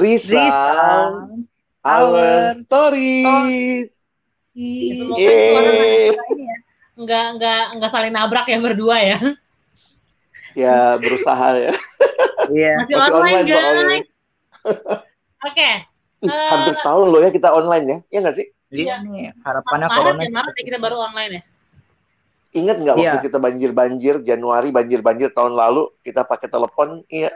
Rizal Our Stories. Itu loh, ini ya. Enggak saling nabrak ya berdua ya. Ya, berusaha ya. Iya. Masih online guys. Oke. Hampir tahun loh ya kita online ya. Iya enggak sih? Iya nih, harapannya corona. Maret ya kita baru online ya. Ingat enggak waktu kita banjir-banjir Januari, banjir-banjir tahun lalu kita pakai telepon, iya.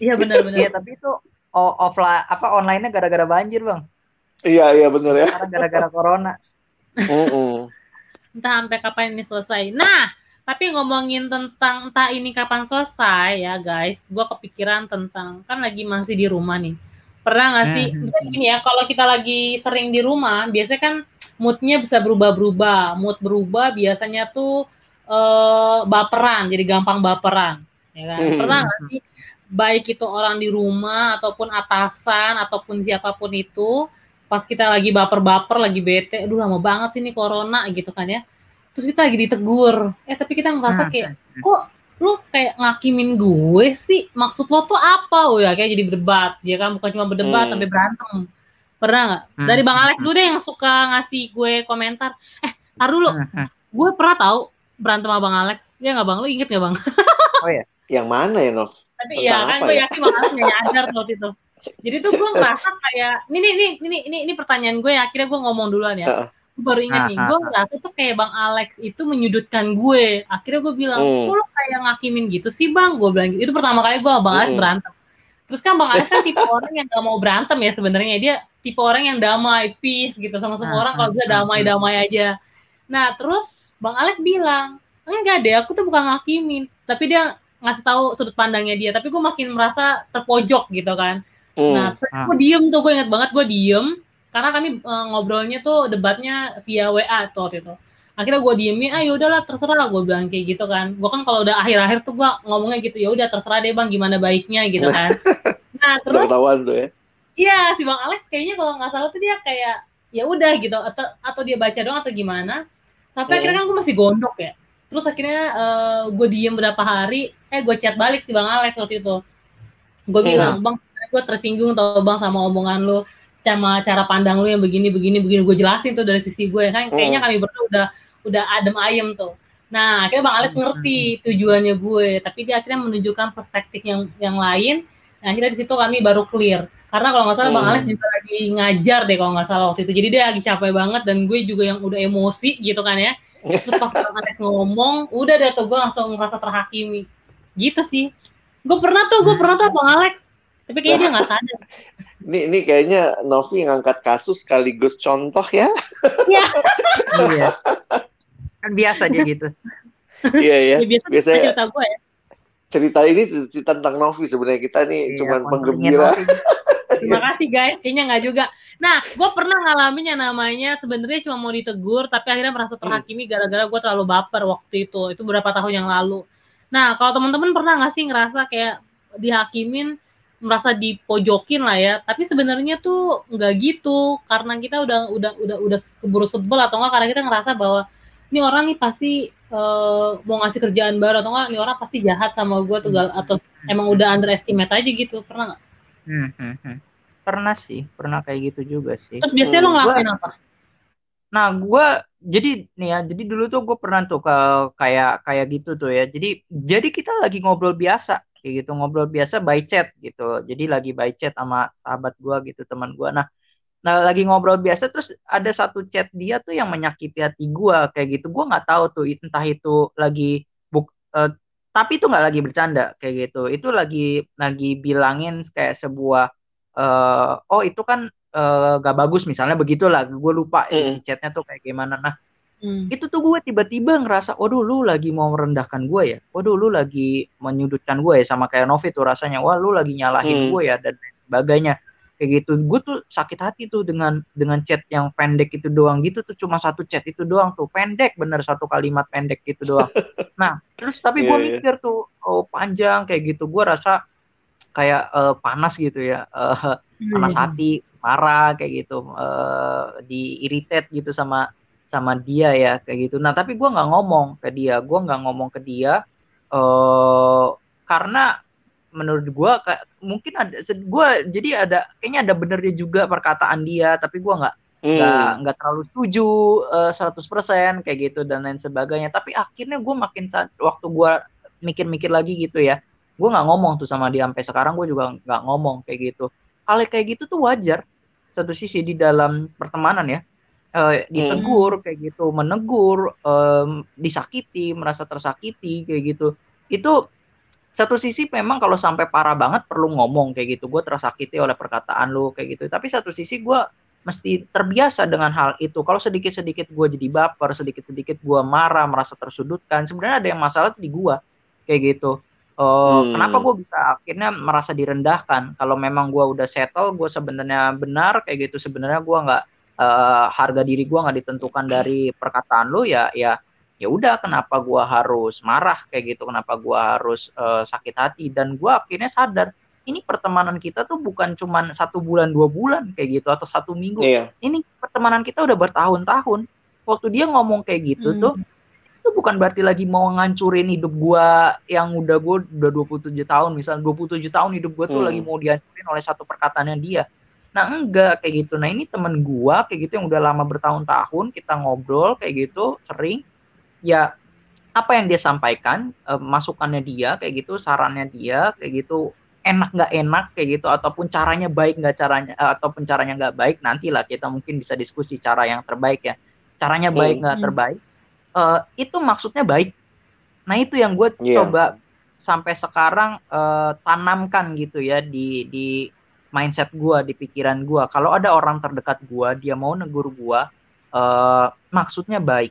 Iya benar-benar. Iya, tapi itu offline apa online-nya gara-gara banjir, Bang. Iya benar ya. Gara-gara corona. Entah sampai kapan ini selesai. Nah, tapi ngomongin tentang entah ini kapan selesai ya guys, gue kepikiran tentang kan lagi masih di rumah nih. Pernah nggak sih? Misalnya gini ya, kalau kita lagi sering di rumah, biasanya kan moodnya bisa berubah-berubah. Mood berubah biasanya tuh baperan, jadi gampang baperan, ya kan? Pernah nggak sih? Baik itu orang di rumah ataupun atasan ataupun siapapun itu, pas kita lagi baper-baper, lagi bete, aduh lama banget sih nih corona gitu kan ya. Terus kita lagi ditegur, tapi kita ngerasa kayak, kok lu kayak ngakimin gue sih, maksud lo tuh apa? Oh ya, kayak jadi berdebat, dia kan bukan cuma berdebat, tapi berantem. Pernah nggak? Dari Bang Alex dulu deh yang suka ngasih gue komentar, taruh dulu, gue pernah tahu berantem sama Bang Alex, ya nggak Bang? Lu inget nggak Bang? Oh ya, yang mana ya Nov? Tapi ya kan gue yakin Bang Alex nggak nyadar waktu itu. Jadi tuh gue ngerasa kayak, ini pertanyaan gue, akhirnya gue ngomong duluan ya. Baru ingat nih, gue ngerasa tuh kayak Bang Alex itu menyudutkan gue. Akhirnya gue bilang, kok lo kayak ngakimin gitu sih Bang? Gue bilang gitu. Itu pertama kali gue sama Bang Alex berantem. Terus kan Bang Alex kan tipe orang yang gak mau berantem ya sebenarnya. Dia tipe orang yang damai, peace gitu sama semua orang. Kalau bisa damai-damai aja. Nah terus Bang Alex bilang, enggak deh, aku tuh bukan ngakimin. Tapi dia ngasih tahu sudut pandangnya dia. Tapi gue makin merasa terpojok gitu kan. Nah terus gue diem tuh, gue ingat banget gue diem. Karena kami ngobrolnya tuh debatnya via WA tuh waktu itu. Akhirnya gue diemin, yaudahlah terserah, gue bilang kayak gitu kan. Gue kan kalau udah akhir-akhir tuh gue ngomongnya gitu, yaudah terserah deh Bang gimana baiknya gitu kan. Nah terus ketahuan tuh ya. Iya si Bang Alex kayaknya kalau nggak salah tuh dia kayak ya udah gitu atau dia baca doang atau gimana. Sampai akhirnya kan gue masih gondok ya. Terus akhirnya gue diem berapa hari, gue chat balik si Bang Alex waktu itu. Gue bilang, Bang gue tersinggung tau Bang sama omongan lu. Sama cara pandang lu yang begini, gue jelasin tuh dari sisi gue kan kayaknya kami berdua udah adem ayem tuh. Nah akhirnya Bang Alex ngerti tujuannya gue, tapi dia akhirnya menunjukkan perspektif yang lain. Nah akhirnya di situ kami baru clear. Karena kalau nggak salah Bang Alex juga lagi ngajar deh kalau nggak salah waktu itu. Jadi dia lagi capek banget dan gue juga yang udah emosi gitu kan ya. Terus pas Bang Alex ngomong, udah deh tuh gue langsung ngerasa terhakimi. Gitu sih. Gue pernah tuh Bang Alex. Tapi kayaknya dia nggak sadar. Ini kayaknya Novi ngangkat kasus sekaligus contoh ya. Iya. Kan biasa aja gitu. Iya. Biasanya cerita gue ya. Cerita ini cerita tentang Novi sebenarnya, kita nih cuman penggembira. Terima kasih guys, kayaknya nggak juga. Nah, gue pernah ngalamin yang namanya sebenarnya cuma mau ditegur, tapi akhirnya merasa terhakimi gara-gara gue terlalu baper waktu itu. Itu beberapa tahun yang lalu. Nah, kalau teman-teman pernah nggak sih ngerasa kayak dihakimin? Merasa dipojokin lah ya, tapi sebenarnya tuh nggak gitu, karena kita udah keburu sebel atau nggak karena kita ngerasa bahwa ini orang nih pasti mau ngasih kerjaan baru atau nggak, ini orang pasti jahat sama gue tuh atau emang udah underestimate aja gitu, pernah nggak? Pernah sih, pernah kayak gitu juga sih. Terus biasanya lo ngelakuin apa? Nah gue jadi nih ya, jadi dulu tuh gue pernah tuh kayak gitu tuh ya, jadi kita lagi ngobrol biasa. Kayak gitu ngobrol biasa by chat gitu, jadi lagi by chat sama sahabat gue gitu, teman gue, nah lagi ngobrol biasa terus ada satu chat dia tuh yang menyakiti hati gue kayak gitu. Gue nggak tahu tuh entah itu lagi tapi itu nggak lagi bercanda kayak gitu, itu lagi bilangin kayak sebuah itu kan gak bagus misalnya, begitulah gue lupa si chatnya tuh kayak gimana. Nah itu tuh gue tiba-tiba ngerasa, waduh lu lagi mau merendahkan gue ya, waduh lu lagi menyudutkan gue ya, sama kayak Novi tuh rasanya, wah lu lagi nyalahin gue ya dan lain sebagainya kayak gitu. Gue tuh sakit hati tuh dengan chat yang pendek itu doang gitu tuh, cuma satu chat itu doang tuh, pendek bener, satu kalimat pendek gitu doang. Nah terus tapi gue mikir tuh panjang kayak gitu, gue rasa kayak panas gitu ya, panas hati, marah kayak gitu, diiritate gitu sama dia ya kayak gitu. Nah tapi gue nggak ngomong ke dia karena menurut gue mungkin ada, gue jadi ada kayaknya ada benernya juga perkataan dia, tapi gue nggak terlalu setuju 100% kayak gitu dan lain sebagainya. Tapi akhirnya gue makin waktu gue mikir-mikir lagi gitu ya, gue nggak ngomong tuh sama dia sampai sekarang, gue juga nggak ngomong kayak gitu. Hal kayak gitu tuh wajar satu sisi di dalam pertemanan ya. Ditegur kayak gitu, menegur, disakiti, merasa tersakiti kayak gitu. Itu satu sisi memang kalau sampai parah banget perlu ngomong kayak gitu, gue tersakiti oleh perkataan lu kayak gitu. Tapi satu sisi gue mesti terbiasa dengan hal itu. Kalau sedikit-sedikit gue jadi baper, sedikit-sedikit gue marah, merasa tersudutkan, sebenarnya ada yang masalah di gue kayak gitu. Kenapa gue bisa akhirnya merasa direndahkan? Kalau memang gue udah settle, gue sebenarnya benar kayak gitu, sebenarnya gue nggak harga diri gue nggak ditentukan dari perkataan lo ya udah, kenapa gue harus marah kayak gitu, kenapa gue harus sakit hati? Dan gue akhirnya sadar ini pertemanan kita tuh bukan cuman 1 bulan 2 bulan kayak gitu atau 1 minggu, ini pertemanan kita udah bertahun-tahun. Waktu dia ngomong kayak gitu tuh itu bukan berarti lagi mau ngancurin hidup gue yang udah 27 tahun misalnya, 27 tahun hidup gue tuh lagi mau dihancurin oleh satu perkataannya dia. Nah enggak kayak gitu. Nah ini temen gua kayak gitu yang udah lama bertahun-tahun kita ngobrol kayak gitu sering. Ya apa yang dia sampaikan, masukannya dia kayak gitu, sarannya dia kayak gitu, enak nggak enak kayak gitu, ataupun caranya baik nggak caranya, ataupun caranya nggak baik, nantilah kita mungkin bisa diskusi cara yang terbaik ya. Caranya baik nggak terbaik, itu maksudnya baik. Nah itu yang gua coba sampai sekarang tanamkan gitu ya di mindset gue, di pikiran gue. Kalau ada orang terdekat gue, dia mau negur gue, maksudnya baik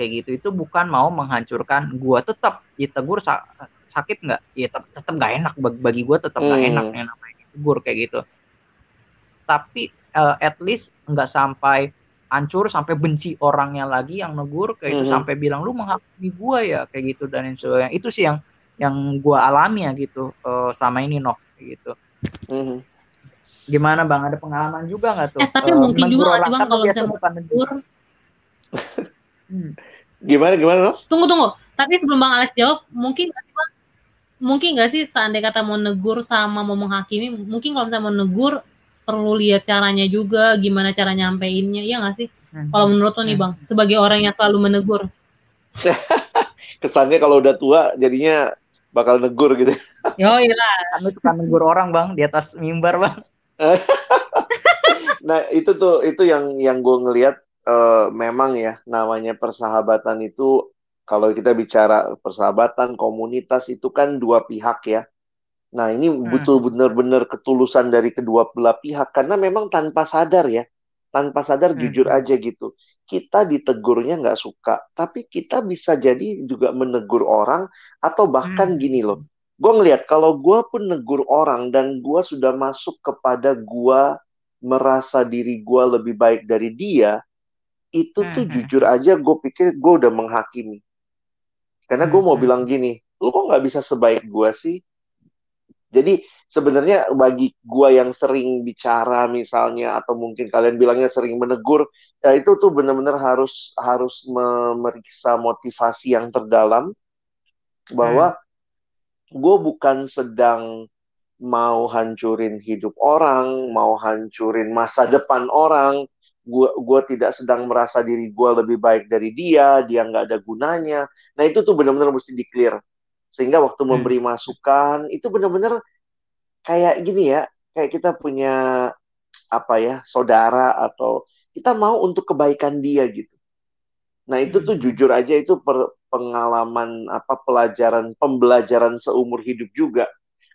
kayak gitu. Itu bukan mau menghancurkan gue. Tetap ditegur sakit nggak? Ya tetap nggak enak bagi gue, tetap nggak enak yang namanya ditegur kayak gitu. Tapi at least nggak sampai hancur, sampai benci orangnya lagi yang negur kayak itu, sampai bilang lu menghakimi gue ya kayak gitu dan sebagainya. Itu sih yang gue alami ya gitu sama ini kayak gitu. Gimana bang, ada pengalaman juga nggak tuh? Tapi mungkin juga bang kalau biasa bukan negur. Gimana loh? Tunggu. Tapi sebelum bang Alex jawab, mungkin nggak sih seandai kata mau negur sama mau menghakimi, mungkin kalau misalnya mau negur perlu lihat caranya juga, gimana cara nyampeinnya, ya nggak sih? Kalau menurut lo nih bang, sebagai orang yang selalu menegur. Kesannya kalau udah tua jadinya bakal negur gitu. Yoi lah. Kamu suka negur orang bang di atas mimbar bang. Nah itu yang gue ngelihat memang ya, namanya persahabatan itu kalau kita bicara persahabatan komunitas itu kan dua pihak ya. Nah ini butuh benar-benar ketulusan dari kedua belah pihak, karena memang tanpa sadar jujur aja gitu. Kita ditegurnya nggak suka, tapi kita bisa jadi juga menegur orang, atau bahkan gini loh, gue ngelihat kalau gue pun negur orang dan gue sudah masuk kepada gue merasa diri gue lebih baik dari dia, itu tuh jujur aja gue pikir gue udah menghakimi. Karena gue mau bilang gini, lu kok nggak bisa sebaik gue sih? Jadi sebenarnya bagi gue yang sering bicara misalnya, atau mungkin kalian bilangnya sering menegur, ya itu tuh benar-benar harus memeriksa motivasi yang terdalam, bahwa gue bukan sedang mau hancurin hidup orang, mau hancurin masa depan orang. Gue tidak sedang merasa diri gue lebih baik dari dia nggak ada gunanya. Nah itu tuh benar-benar mesti di-clear, sehingga waktu memberi masukan itu benar-benar kayak gini ya, kayak kita punya apa ya, saudara, atau kita mau untuk kebaikan dia gitu. Nah itu tuh jujur aja itu pengalaman pembelajaran seumur hidup juga.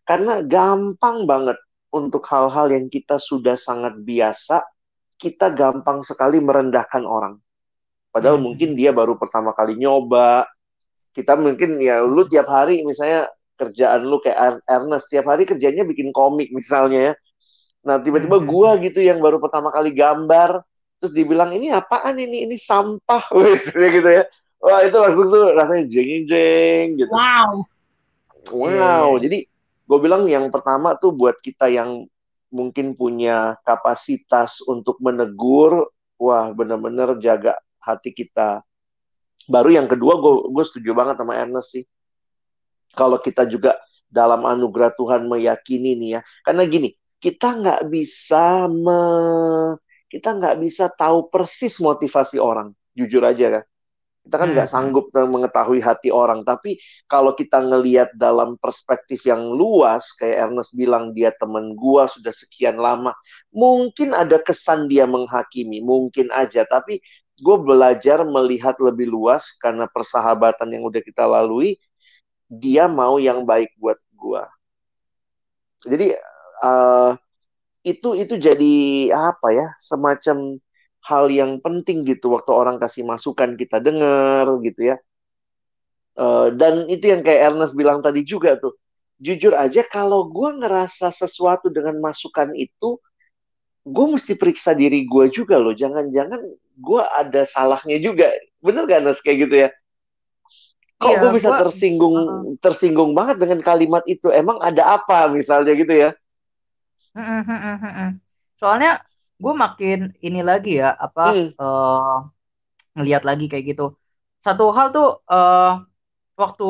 Karena gampang banget untuk hal-hal yang kita sudah sangat biasa, kita gampang sekali merendahkan orang. Padahal mungkin dia baru pertama kali nyoba. Kita mungkin ya, lu tiap hari misalnya kerjaan lu kayak Ernest tiap hari kerjanya bikin komik misalnya ya. Nah tiba-tiba gua gitu yang baru pertama kali gambar, terus dibilang ini apaan ini sampah gitu ya. Wah itu langsung tuh rasanya jeng gitu. Wow. Jadi gua bilang yang pertama tuh buat kita yang mungkin punya kapasitas untuk menegur, wah bener-bener jaga hati kita. Baru yang kedua, gue setuju banget sama Ernest sih. Kalau kita juga dalam anugerah Tuhan meyakini nih ya. Karena gini, kita nggak bisa tahu persis motivasi orang, jujur aja kan. Kita kan nggak sanggup mengetahui hati orang. Tapi kalau kita ngelihat dalam perspektif yang luas, kayak Ernest bilang dia teman gua sudah sekian lama, mungkin ada kesan dia menghakimi, mungkin aja. Tapi gue belajar melihat lebih luas karena persahabatan yang udah kita lalui. Dia mau yang baik buat gue. Jadi itu jadi apa ya, semacam hal yang penting gitu waktu orang kasih masukan kita dengar gitu ya. Dan itu yang kayak Ernest bilang tadi juga tuh. Jujur aja kalau gue ngerasa sesuatu dengan masukan itu, gue mesti periksa diri gue juga loh. Jangan-jangan gue ada salahnya juga. Bener gak Nes kayak gitu ya? Kok ya, gue bisa tersinggung banget dengan kalimat itu? Emang ada apa misalnya gitu ya? Soalnya gue makin ini lagi ya, ngelihat lagi kayak gitu. Satu hal tuh waktu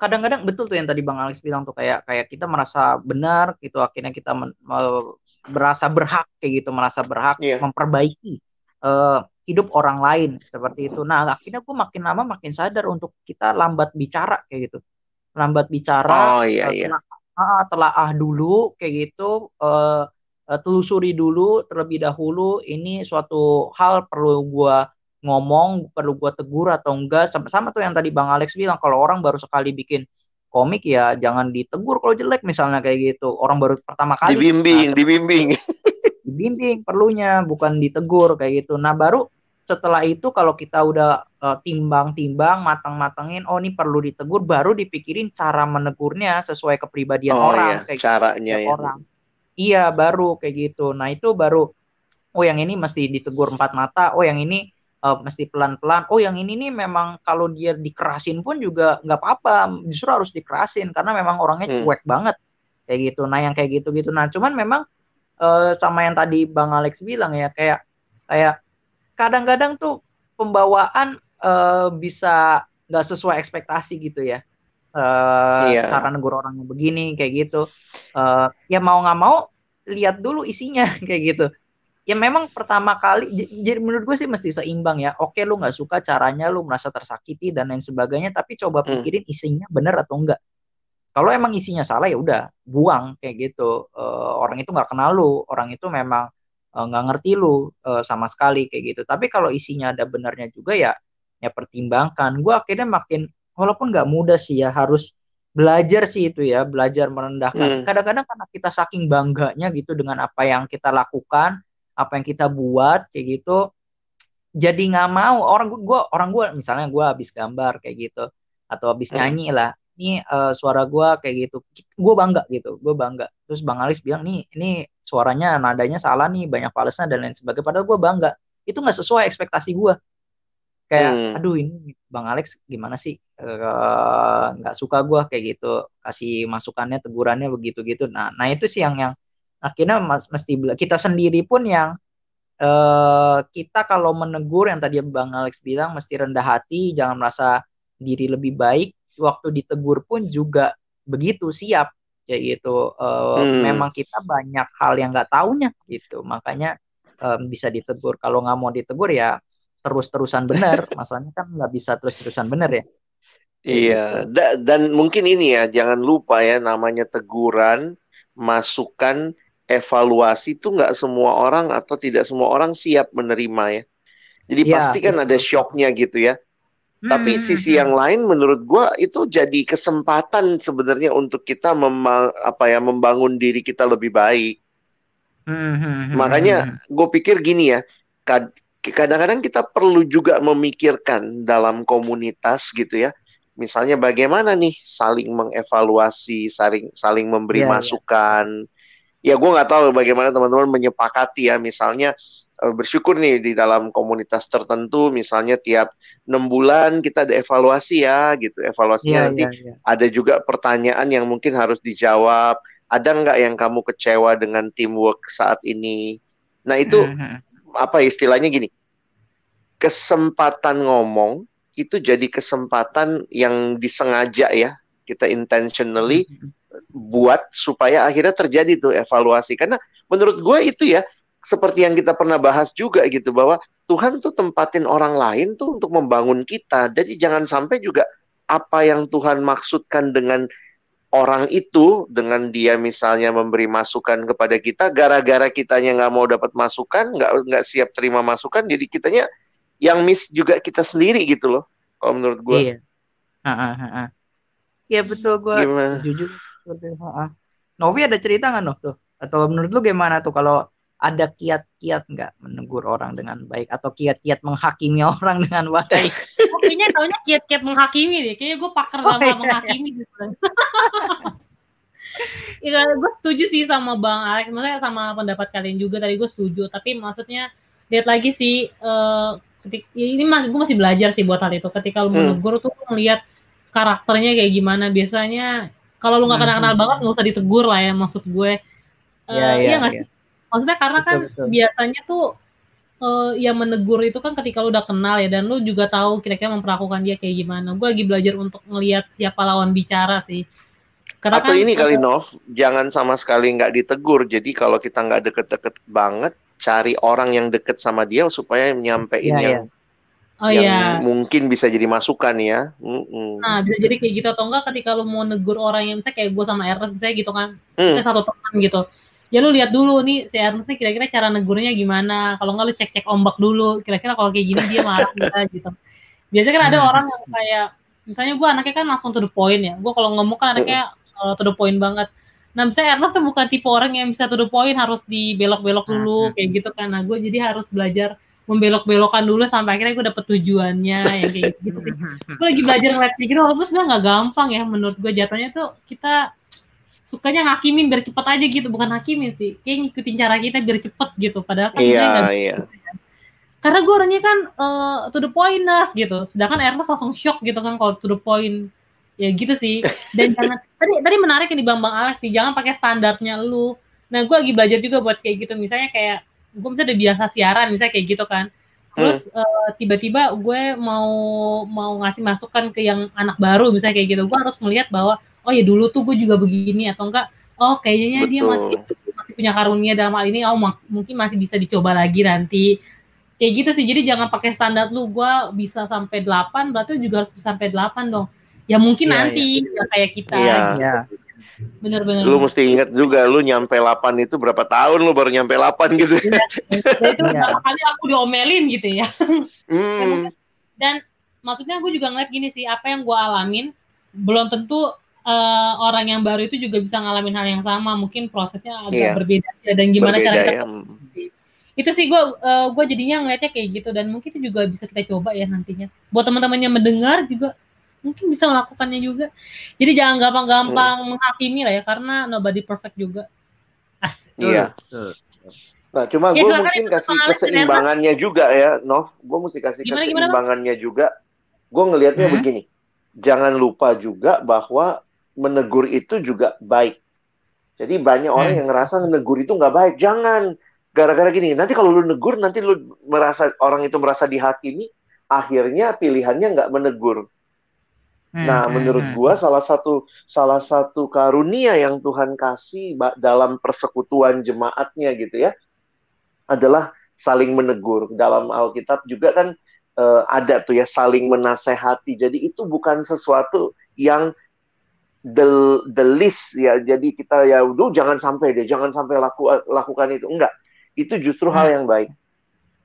kadang-kadang betul tuh yang tadi Bang Alex bilang tuh, kayak kita merasa benar gitu, akhirnya kita merasa berhak yeah, memperbaiki hidup orang lain seperti itu. Nah akhirnya gue makin lama makin sadar untuk kita lambat bicara kayak gitu, telaah dulu kayak gitu, telusuri dulu terlebih dahulu ini suatu hal perlu gue ngomong, perlu gue tegur atau enggak. Sama tuh yang tadi Bang Alex bilang, kalau orang baru sekali bikin komik ya jangan ditegur kalau jelek misalnya kayak gitu. Orang baru pertama kali dibimbing perlunya, bukan ditegur kayak gitu. Nah baru setelah itu kalau kita udah timbang-timbang, matang-matangin, oh ini perlu ditegur, baru dipikirin cara menegurnya sesuai kepribadian orang, kayak caranya gitu, ya orang. Iya baru kayak gitu. Nah itu baru, oh yang ini mesti ditegur empat mata, oh yang ini mesti pelan-pelan. Oh yang ini nih memang kalau dia dikerasin pun juga gak apa-apa, justru harus dikerasin karena memang orangnya cuek banget kayak gitu. Nah yang kayak gitu-gitu. Nah cuman memang sama yang tadi Bang Alex bilang ya, kayak kadang-kadang tuh pembawaan bisa gak sesuai ekspektasi gitu ya. Cara negur orangnya begini kayak gitu, ya mau gak mau lihat dulu isinya kayak gitu. Ya memang pertama kali, jadi menurut gue sih mesti seimbang ya. Oke lu gak suka caranya, lu merasa tersakiti dan lain sebagainya, tapi coba pikirin isinya benar atau enggak. Kalau emang isinya salah ya udah buang kayak gitu. Orang itu gak kenal lu, orang itu memang gak ngerti lu sama sekali kayak gitu. Tapi kalau isinya ada benarnya juga ya pertimbangkan. Gue akhirnya makin, walaupun gak mudah sih ya, harus belajar sih itu ya, belajar merendahkan. Kadang-kadang karena kita saking bangganya gitu dengan apa yang kita lakukan, apa yang kita buat kayak gitu, jadi nggak mau orang gue misalnya gue habis gambar kayak gitu atau habis nyanyi lah, ini suara gue kayak gitu, gue bangga. Terus Bang Alis bilang nih ini suaranya nadanya salah nih, banyak falsnya dan lain sebagainya, padahal gue bangga. Itu nggak sesuai ekspektasi gue, kayak aduh ini Bang Alex gimana sih, nggak suka gue kayak gitu, kasih masukannya, tegurannya begitu. Nah itu sih yang akhirnya mesti kita sendiri pun yang kita kalau menegur yang tadi Bang Alex bilang mesti rendah hati, jangan merasa diri lebih baik. Waktu ditegur pun juga begitu, siap kayak gitu. Memang kita banyak hal yang nggak taunya gitu, makanya bisa ditegur. Kalau nggak mau ditegur ya terus-terusan benar, masalahnya kan nggak bisa terus-terusan benar ya. Iya. Dan mungkin ini ya, jangan lupa ya, namanya teguran, masukan, evaluasi itu nggak semua orang atau tidak semua orang siap menerima ya. Jadi pasti kan ada shocknya gitu ya. Tapi sisi yang lain menurut gue itu jadi kesempatan sebenarnya untuk kita membangun diri kita lebih baik. Makanya gue pikir gini ya, kadang-kadang kita perlu juga memikirkan dalam komunitas gitu ya. Misalnya bagaimana nih saling mengevaluasi, saling memberi masukan. Ya gue nggak tahu bagaimana teman-teman menyepakati ya. Misalnya bersyukur nih di dalam komunitas tertentu, misalnya tiap 6 bulan kita ada evaluasi ya gitu. Evaluasinya nanti ada juga pertanyaan yang mungkin harus dijawab. Ada nggak yang kamu kecewa dengan teamwork saat ini? Nah itu apa istilahnya gini? Kesempatan ngomong itu jadi kesempatan yang disengaja ya, kita intentionally buat supaya akhirnya terjadi tuh evaluasi. Karena menurut gue itu ya, seperti yang kita pernah bahas juga gitu, bahwa Tuhan tuh tempatin orang lain tuh untuk membangun kita. Jadi jangan sampai juga apa yang Tuhan maksudkan dengan orang itu, dengan dia misalnya memberi masukan kepada kita, gara-gara kitanya nggak mau dapat masukan, nggak siap terima masukan, jadi kitanya yang miss juga kita sendiri gitu loh, kalau menurut gue. Iya, ya betul, gue jujur. Novi ada cerita nggak, Nov, tuh? Atau menurut lu gimana tuh, kalau ada kiat-kiat nggak menegur orang dengan baik, atau kiat-kiat menghakimi orang dengan baik? Kayaknya taunya kiat-kiat menghakimi deh. Kayaknya gue pakar sama menghakimi gitu. Ya, gue setuju sih sama Bang Alex. Maksudnya sama pendapat kalian juga tadi, gue setuju. Tapi maksudnya lihat lagi sih, ini gue masih belajar sih buat hal itu. Ketika lu menegur tuh ngeliat karakternya kayak gimana. Biasanya kalau lu nggak kenal-kenal banget, nggak usah ditegur lah ya, maksud gue. Iya nggak sih? Maksudnya karena betul, kan betul. Biasanya tuh yang menegur itu kan ketika lu udah kenal ya, dan lu juga tahu kira-kira memperlakukan dia kayak gimana. Gue lagi belajar untuk ngelihat siapa lawan bicara sih. Karena atau kan, ini kali Nov, jangan sama sekali nggak ditegur. Jadi kalau kita nggak deket-deket banget, cari orang yang deket sama dia supaya nyampein yang mungkin bisa jadi masukan ya. Nah, bisa jadi kayak gitu. Atau enggak ketika lu mau negur orang yang misalnya kayak gue sama Ernest misalnya gitu kan, misalnya satu teman gitu. Ya lu lihat dulu nih si Ernestnya kira-kira cara negurnya gimana. Kalau nggak lu cek-cek ombak dulu. Kira-kira kalau kayak gini dia marah nggak gitu. Biasanya kan ada orang yang kayak, misalnya gue anaknya kan langsung to the point ya. Gue kalau ngomong kan anaknya to the point banget. Nah misalnya Ernest tuh bukan tipe orang yang bisa to the point, harus dibelok-belok dulu kayak gitu kan. Nah gue jadi harus belajar membelok-belokan dulu sampai akhirnya gue dapet tujuannya yang kayak gitu. Gue lagi belajar ngeliat kayak gitu. Walaupun sebenarnya nggak gampang ya menurut gue, jatuhnya tuh kita sukanya ngakimin biar cepet aja gitu. Bukan hakimin sih, kayak ngikutin cara kita biar cepet gitu. Padahal kan iya. Karena gue orangnya kan to the point nas gitu. Sedangkan Ernest langsung shock gitu kan kalau to the point. Ya gitu sih. Dan jangan tadi menarik nih Bang Alex sih, jangan pakai standarnya lu. Nah gue lagi belajar juga buat kayak gitu. Misalnya kayak gue misalnya udah biasa siaran misalnya kayak gitu kan. Terus tiba-tiba gue mau ngasih masukan ke yang anak baru misalnya kayak gitu. Gue harus melihat bahwa oh ya dulu tuh gue juga begini, atau enggak, oh kayaknya betul. Dia masih punya karunia dalam hal ini, oh mungkin masih bisa dicoba lagi nanti. Kayak gitu sih, jadi jangan pakai standar lu, gue bisa sampai 8, berarti juga harus sampai 8 dong. Ya mungkin nanti, ya kayak kita. Iya. Bener-bener. Lu mesti ingat juga, lu nyampe 8 itu berapa tahun lu baru nyampe 8 gitu. Itu berapa kali aku diomelin gitu ya. Dan maksudnya gue juga ngeliat gini sih, apa yang gue alamin, belum tentu orang yang baru itu juga bisa ngalamin hal yang sama, mungkin prosesnya agak berbeda dan gimana cara kita itu sih gue jadinya ngeliatnya kayak gitu. Dan mungkin itu juga bisa kita coba ya nantinya buat teman-teman yang mendengar juga mungkin bisa melakukannya juga. Jadi jangan gampang-gampang menghakimi lah ya, karena nobody perfect juga. Nah cuma gue mungkin kasih keseimbangannya juga ya Nov, gue mesti kasih keseimbangannya juga. Gue ngelihatnya begini, jangan lupa juga bahwa menegur itu juga baik. Jadi banyak orang yang ngerasa menegur itu nggak baik. Jangan, gara-gara gini, nanti kalau lu negur, nanti lu merasa, orang itu merasa dihakimi, akhirnya pilihannya nggak menegur. Nah menurut gua salah satu karunia yang Tuhan kasih dalam persekutuan jemaatnya gitu ya, adalah saling menegur. Dalam Alkitab juga kan ada tuh ya, saling menasehati. Jadi itu bukan sesuatu yang the least ya. Jadi kita ya udah jangan sampai lakukan itu. Enggak. Itu justru hal yang baik.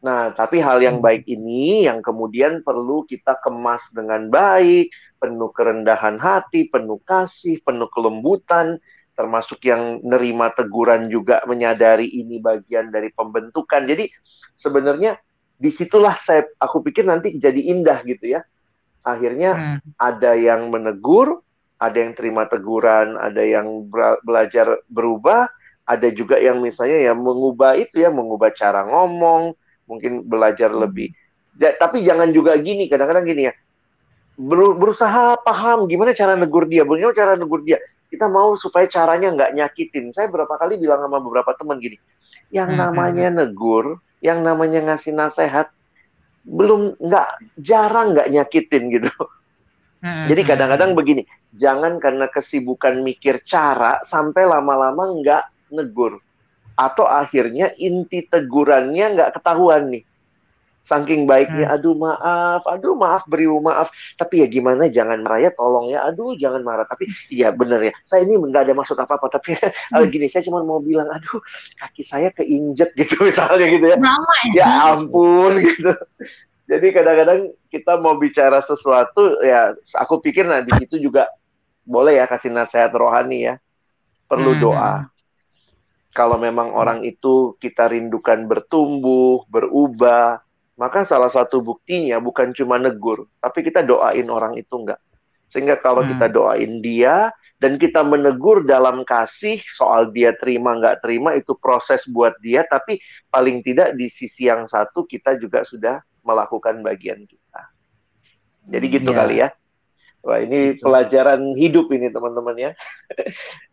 Nah, tapi hal yang baik ini yang kemudian perlu kita kemas dengan baik, penuh kerendahan hati, penuh kasih, penuh kelembutan, termasuk yang nerima teguran juga menyadari ini bagian dari pembentukan. Jadi sebenarnya disitulah aku pikir nanti jadi indah gitu ya. Akhirnya ada yang menegur, ada yang terima teguran, ada yang belajar berubah, ada juga yang misalnya ya mengubah itu ya, mengubah cara ngomong, mungkin belajar lebih. Tapi jangan juga gini, kadang-kadang gini ya, berusaha paham gimana cara negur dia, kita mau supaya caranya nggak nyakitin. Saya berapa kali bilang sama beberapa teman gini, yang namanya negur, yang namanya ngasih nasihat, jarang nggak nyakitin gitu. Jadi kadang-kadang begini, jangan karena kesibukan mikir cara sampai lama-lama nggak negur. Atau akhirnya inti tegurannya nggak ketahuan nih. Saking baiknya, aduh maaf, beribu maaf. Tapi ya gimana, jangan marah ya, tolong ya, aduh jangan marah. Tapi iya bener ya, saya ini nggak ada maksud apa-apa. Tapi gini, saya cuma mau bilang, aduh kaki saya keinjek gitu misalnya gitu ya. Mama, ya ampun gitu. Jadi kadang-kadang kita mau bicara sesuatu, ya aku pikir nanti itu juga boleh ya kasih nasihat rohani ya. Perlu doa. Kalau memang orang itu kita rindukan bertumbuh, berubah, maka salah satu buktinya bukan cuma negur, tapi kita doain orang itu enggak. Sehingga kalau kita doain dia, dan kita menegur dalam kasih, soal dia terima enggak terima, itu proses buat dia, tapi paling tidak di sisi yang satu, kita juga sudah melakukan bagian kita. Jadi gitu kali ya. Wah, ini pelajaran hidup ini teman-teman ya.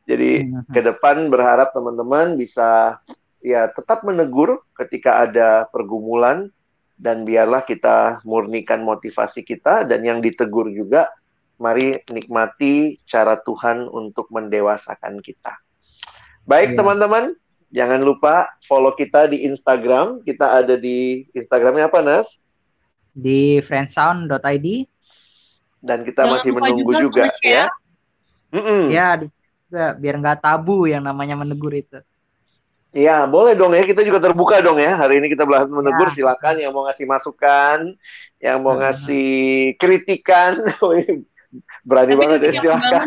Jadi ke depan berharap teman-teman bisa ya tetap menegur ketika ada pergumulan, dan biarlah kita murnikan motivasi kita, dan yang ditegur juga, mari nikmati cara Tuhan untuk mendewasakan kita. Baik teman-teman, jangan lupa follow kita di Instagram. Kita ada di Instagramnya apa, Nas? Di friendsound.id. Dan kita jangan masih menunggu juga ya. Ya, biar nggak tabu yang namanya menegur itu. Ya, boleh dong ya, kita juga terbuka dong ya. Hari ini kita bahas menegur, silakan yang mau ngasih masukan, yang mau ngasih kritikan. Berani tapi banget ya, silakan.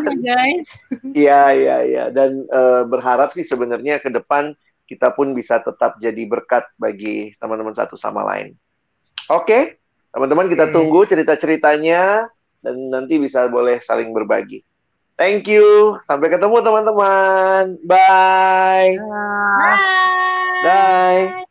Iya, iya, iya. Dan berharap sih sebenarnya ke depan kita pun bisa tetap jadi berkat bagi teman-teman satu sama lain. Oke, teman-teman kita tunggu cerita-ceritanya, dan nanti bisa boleh saling berbagi. Thank you. Sampai ketemu teman-teman. Bye. Bye. Bye.